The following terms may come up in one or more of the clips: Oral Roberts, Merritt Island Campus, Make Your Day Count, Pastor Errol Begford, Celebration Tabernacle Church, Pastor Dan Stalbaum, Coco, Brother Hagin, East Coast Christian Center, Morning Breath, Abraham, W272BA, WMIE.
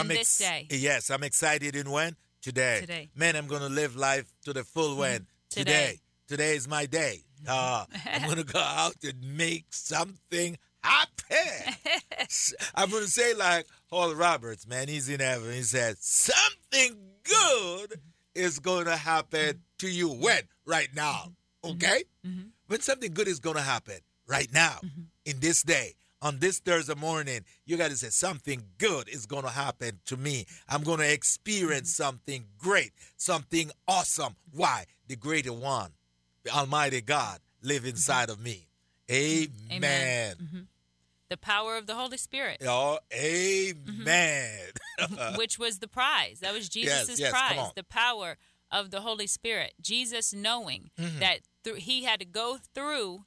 in this day. Yes, I'm excited in when? Today. Today. Man, I'm going to live life to the full when? Today. Today is my day. I'm going to go out and make something happen. I'm going to say like Oral Roberts, man, he's in heaven. He said, something good is going to happen to you when? Right now. Okay? Mm-hmm. But something good is going to happen right now, in this day. On this Thursday morning, you got to say something good is going to happen to me. I'm going to experience something great, something awesome. Why? The greater one, the Almighty God, live inside of me. Amen. The power of the Holy Spirit. Oh, amen. Which was the prize. That was Jesus' prize, the power of the Holy Spirit. Jesus knowing that he had to go through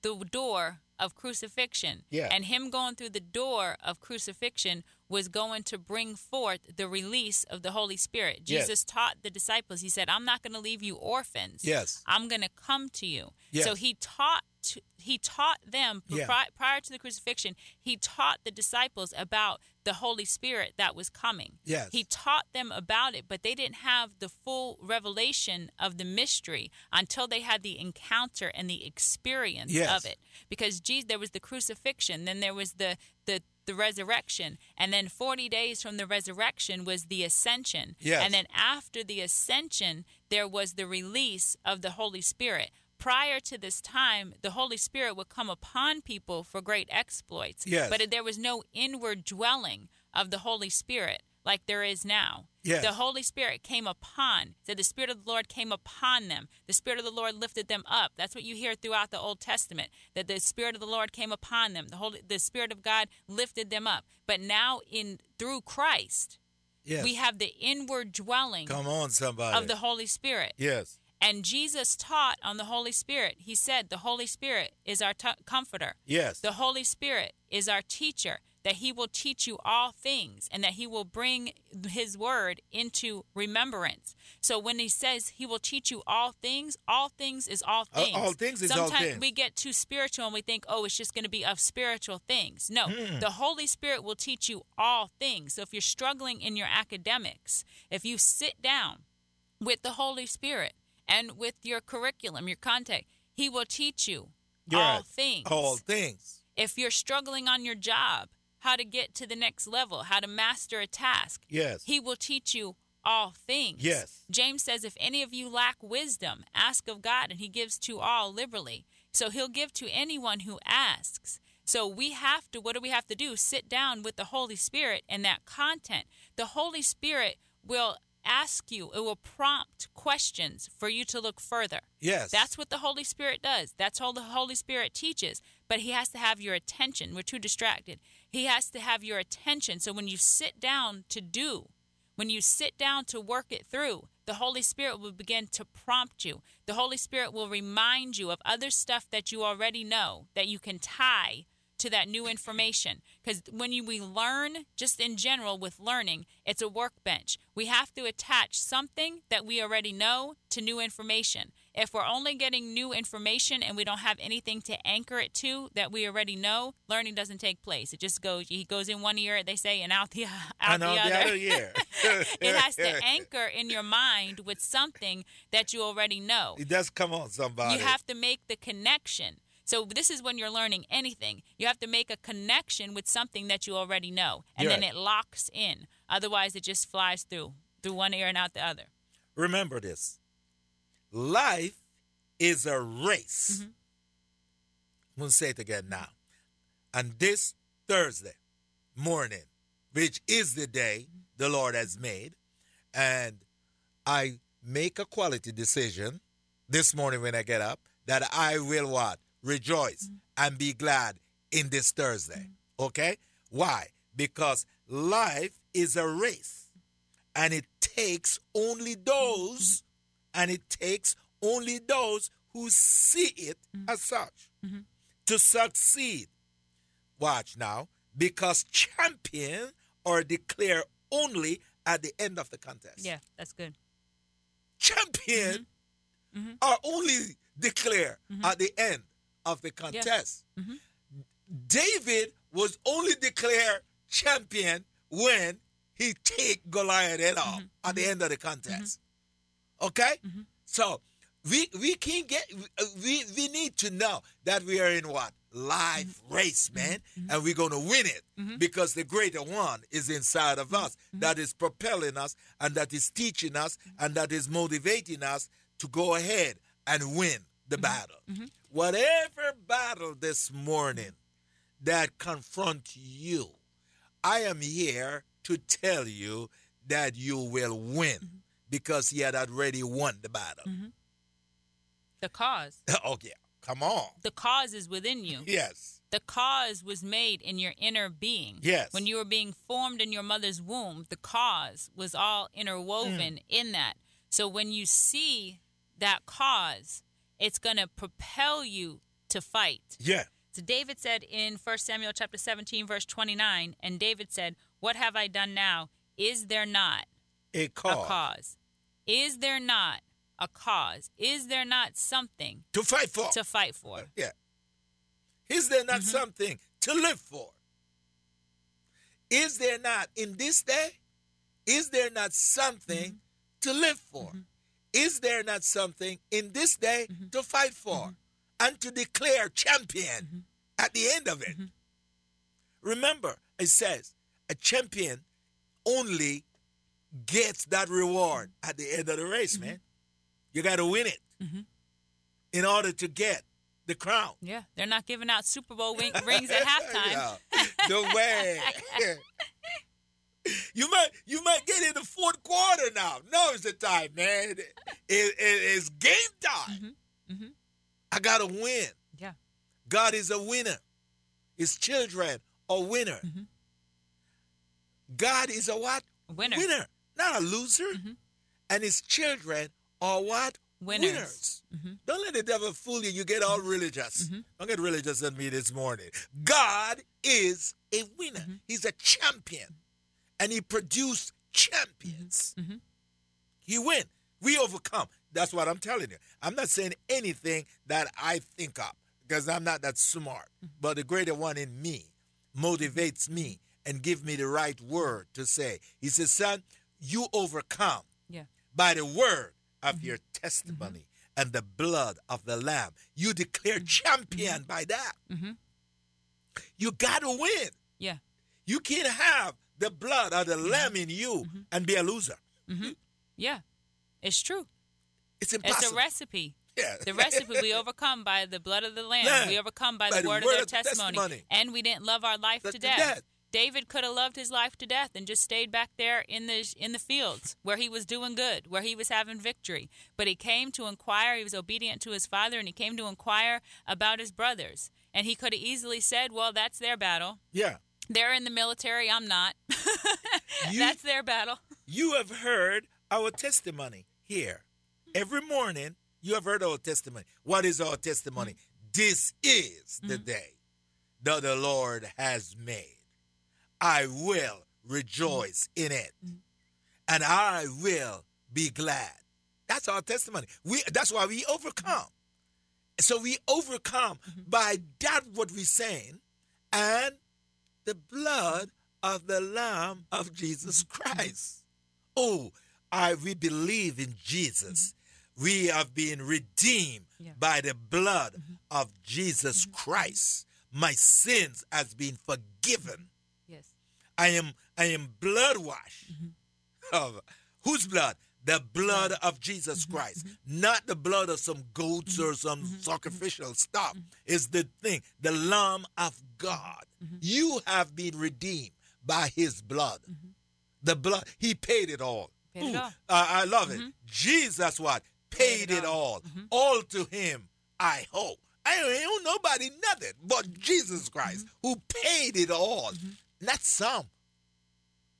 the door of crucifixion. Yeah. And him going through the door of crucifixion was going to bring forth the release of the Holy Spirit. Jesus taught the disciples. He said, I'm not going to leave you orphans. Yes. I'm going to come to you. Yes. So he taught them prior to the crucifixion. He taught the disciples about the Holy Spirit that was coming. Yes. He taught them about it, but they didn't have the full revelation of the mystery until they had the encounter and the experience of it. Because there was the crucifixion, then there was the resurrection, and then 40 days from the resurrection was the ascension. Yes. And then after the ascension, there was the release of the Holy Spirit. Prior to this time, the Holy Spirit would come upon people for great exploits. Yes. But there was no inward dwelling of the Holy Spirit like there is now. Yes. The Holy Spirit came upon, said the Spirit of the Lord came upon them. The Spirit of the Lord lifted them up. That's what you hear throughout the Old Testament, that the Spirit of the Lord came upon them. The Spirit of God lifted them up. But now through Christ, we have the inward dwelling of the Holy Spirit. Yes. And Jesus taught on the Holy Spirit. He said the Holy Spirit is our comforter. Yes. The Holy Spirit is our teacher, that he will teach you all things and that he will bring his word into remembrance. So when he says he will teach you all things is all things. All things is all things. Sometimes we get too spiritual and we think, oh, it's just going to be of spiritual things. No, the Holy Spirit will teach you all things. So if you're struggling in your academics, if you sit down with the Holy Spirit, and with your curriculum, your content, he will teach you all things. All things. If you're struggling on your job, how to get to the next level, how to master a task, he will teach you all things. Yes. James says, if any of you lack wisdom, ask of God, and he gives to all liberally. So he'll give to anyone who asks. So we have to, what do we have to do? Sit down with the Holy Spirit and that content. The Holy Spirit will ask you, it will prompt questions for you to look further. Yes. That's what the Holy Spirit does. That's all the Holy Spirit teaches. But he has to have your attention. We're too distracted. He has to have your attention. So when you sit down to work it through, the Holy Spirit will begin to prompt you. The Holy Spirit will remind you of other stuff that you already know that you can tie to that new information. Because when we learn, just in general with learning, it's a workbench. We have to attach something that we already know to new information. If we're only getting new information and we don't have anything to anchor it to that we already know, learning doesn't take place. It just goes, he goes in one ear, they say, and out the other ear. It has to anchor in your mind with something that you already know. It does come on, somebody. You have to make the connection. So this is when you're learning anything. You have to make a connection with something that you already know, and then it locks in. Otherwise, it just flies through one ear and out the other. Remember this. Life is a race. I'm going to say it again now. On this Thursday morning, which is the day the Lord has made, and I make a quality decision this morning when I get up that I will what? Rejoice and be glad in this Thursday. Okay? Why? Because life is a race, and it takes only those, who see it as such to succeed. Watch now, because champion are declared only at the end of the contest. Yeah, that's good. Champion are only declared at the end of the contest. Yeah. David was only declared champion when He take Goliath at all at the end of the contest. Okay? So we can get we need to know that we are in what? Life race, man, and we're going to win it because the greater one is inside of us that is propelling us and that is teaching us and that is motivating us to go ahead and win the battle. Whatever battle this morning that confronts you, I am here to tell you that you will win because he had already won the battle. The cause. Oh, yeah. Come on. The cause is within you. Yes. The cause was made in your inner being. Yes. When you were being formed in your mother's womb, the cause was all interwoven in that. So when you see that cause, it's going to propel you to fight. Yeah. So David said in 1 Samuel chapter 17, verse 29, and David said, "What have I done now? Is there not a cause? Is there not a cause? Is there not something to fight for? Yeah. Is there not something to live for? Is there not, in this day, is there not something to live for? Is there not something in this day to fight for and to declare champion at the end of it?" Remember, it says a champion only gets that reward at the end of the race, man. You got to win it in order to get the crown. Yeah, they're not giving out Super Bowl rings at halftime. No way. You might get in the fourth quarter now. No, it's the time, man. It's game time. I got to win. Yeah. God is a winner. His children are winner. God is a what? Winner. Winner, not a loser. And his children are what? Winners. Don't let the devil fool you. You get all religious. Don't get religious on me this morning. God is a winner. He's a champion. And he produced champions. He win. We overcome. That's what I'm telling you. I'm not saying anything that I think of because I'm not that smart. But the greater one in me motivates me and give me the right word to say. He says, "Son, you overcome by the word of your testimony and the blood of the Lamb." You declare champion by that. You got to win. Yeah. You can't have the blood of the Lamb in you and be a loser. Yeah, it's true. It's impossible. It's a recipe. Yeah. The recipe, we overcome by the blood of the Lamb. We overcome by the word of their testimony. And we didn't love our life to death. David could have loved his life to death and just stayed back there in the fields where he was doing good, where he was having victory. But he came to inquire. He was obedient to his father, and he came to inquire about his brothers. And he could have easily said, "Well, that's their battle. Yeah. They're in the military. I'm not." That's their battle. You have heard our testimony here. Every morning, you have heard our testimony. What is our testimony? This is the day that the Lord has made. I will rejoice in it, and I will be glad. That's our testimony. That's why we overcome. So we overcome by that what we're saying and the blood of the Lamb of Jesus Christ. Oh, we believe in Jesus. We have been redeemed by the blood of Jesus Christ. My sins has been forgiven. I am blood washed of whose blood? The blood of Jesus Christ, not the blood of some goats or some sacrificial stuff. It's the thing, the Lamb of God. You have been redeemed by his blood. The blood, he paid it all. I love it. Jesus what? Paid it all. All to him, I hope. I don't know nobody, nothing, but Jesus Christ, who paid it all. Not some.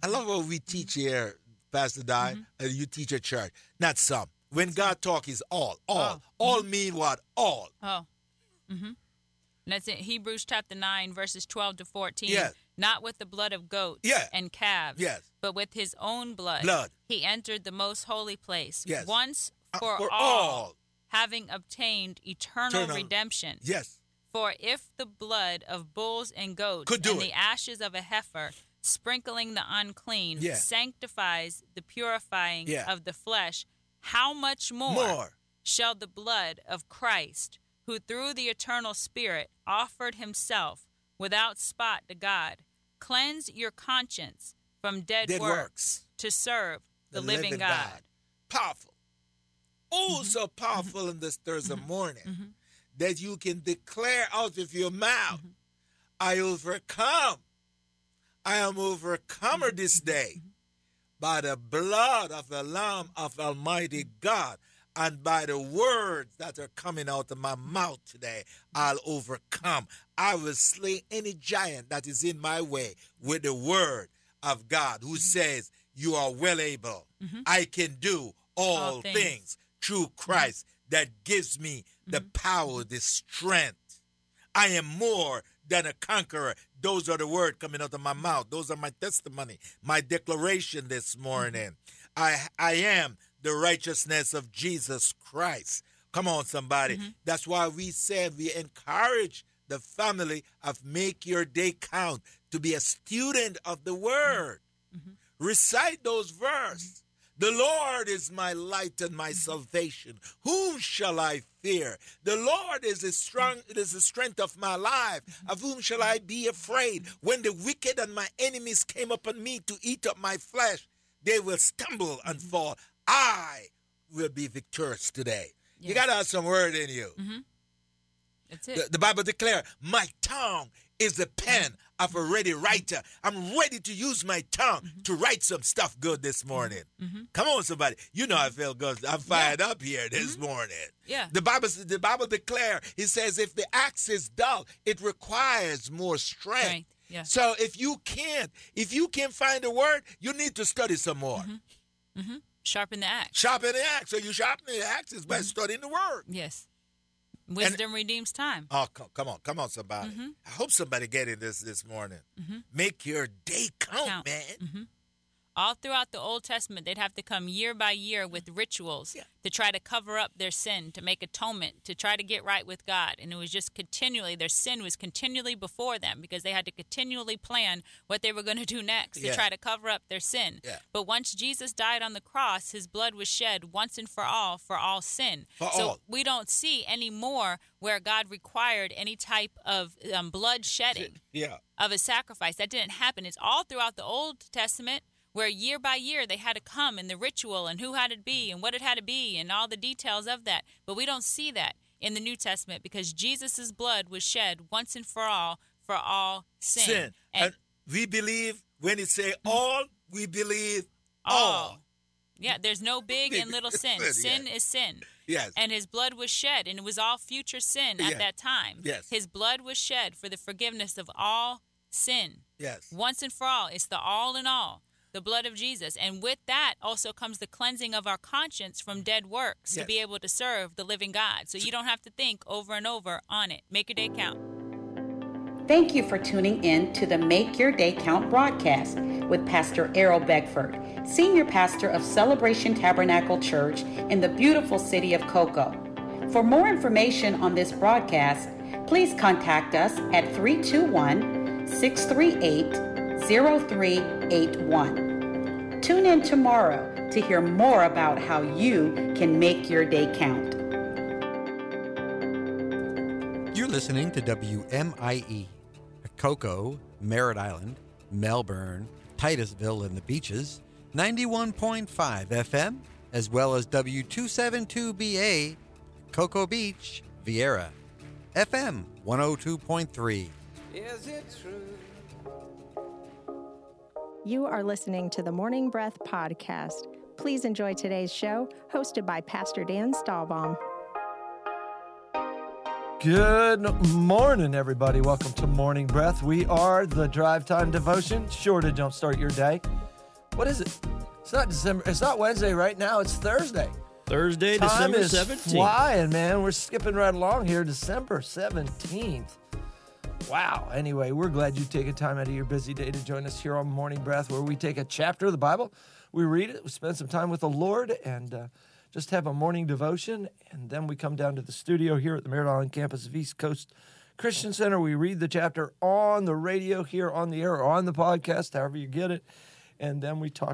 I love what we teach here, Pastor Di. You teach at church. Not some. When God talks, is all. All. Oh. All mean what? All. Oh. And that's in Hebrews chapter 9, verses 12 to 14. Yes. Not with the blood of goats and calves, but with his own blood, he entered the most holy place once for all, having obtained eternal redemption. Yes. For if the blood of bulls and goats and the ashes of a heifer sprinkling the unclean sanctifies the purifying of the flesh, how much more shall the blood of Christ, who through the eternal Spirit offered himself without spot to God, cleanse your conscience from dead works to serve the living God. Powerful. Oh, so powerful in this Thursday morning that you can declare out of your mouth, I overcome. I am overcomer this day by the blood of the Lamb of Almighty God and by the words that are coming out of my mouth today. I'll overcome. I will slay any giant that is in my way with the word of God, who says, you are well able. I can do all things through Christ that gives me the power, the strength. I am more than a conqueror. Those are the words coming out of my mouth. Those are my testimony, my declaration this morning. I am the righteousness of Jesus Christ. Come on, somebody. That's why we said we encourage the family of Make Your Day Count to be a student of the Word. Recite those verses. The Lord is my light and my salvation. Whom shall I fear? The Lord is the strength of my life. Of whom shall I be afraid? When the wicked and my enemies came upon me to eat up my flesh, they will stumble and fall. I will be victorious today. Yes. You got to have some word in you. That's it. The Bible declares, my tongue is the pen of a ready writer. I'm ready to use my tongue to write some stuff good this morning. Come on, somebody. You know I feel good. I'm fired up here this morning. The Bible declares, it says, if the axe is dull, it requires more strength. Right. Yeah. So if you can't find a word, you need to study some more. Sharpen the axe. Sharpen the axe. So you sharpen the axe is by studying the word. Yes. Wisdom redeems time. Oh, come on, somebody. I hope somebody get it this morning. Make your day count, man. All throughout the Old Testament, they'd have to come year by year with rituals to try to cover up their sin, to make atonement, to try to get right with God. And it was just continually, their sin was continually before them because they had to continually plan what they were going to do next to try to cover up their sin. Yeah. But once Jesus died on the cross, his blood was shed once and for all sin. We don't see any more where God required any type of blood shedding of a sacrifice. That didn't happen. It's all throughout the Old Testament, where year by year they had to come in the ritual and who had it be and what it had to be and all the details of that. But we don't see that in the New Testament because Jesus' blood was shed once and for all sin. And we believe when it say all, we believe all. Yeah, there's no big and little sin. Sin is sin. Yes. And his blood was shed, and it was all future sin at that time. Yes. His blood was shed for the forgiveness of all sin. Yes. Once and for all. It's the all in all. The blood of Jesus. And with that also comes the cleansing of our conscience from dead works to be able to serve the living God. So you don't have to think over and over on it. Make your day count. Thank you for tuning in to the Make Your Day Count broadcast with Pastor Errol Begford, Senior Pastor of Celebration Tabernacle Church in the beautiful city of Coco. For more information on this broadcast, please contact us at 321-638-0381. Tune in tomorrow to hear more about how you can make your day count. You're listening to WMIE, Coco, Merritt Island, Melbourne, Titusville, and the beaches, 91.5 FM, as well as W272BA, Cocoa Beach, Vieira, FM 102.3. Is it true? You are listening to the Morning Breath podcast. Please enjoy today's show, hosted by Pastor Dan Stalbaum. Good morning, everybody. Welcome to Morning Breath. We are the drive time devotion, sure to jumpstart your day. What is it? It's not December. It's not Wednesday right now. It's Thursday. Thursday, time December 17th. Time is flying, man. We're skipping right along here, December 17th. Wow. Anyway, we're glad you've taken time out of your busy day to join us here on Morning Breath, where we take a chapter of the Bible, we read it, we spend some time with the Lord, and just have a morning devotion, and then we come down to the studio here at the Merritt Island Campus of East Coast Christian Center. We read the chapter on the radio here on the air or on the podcast, however you get it. And then we talk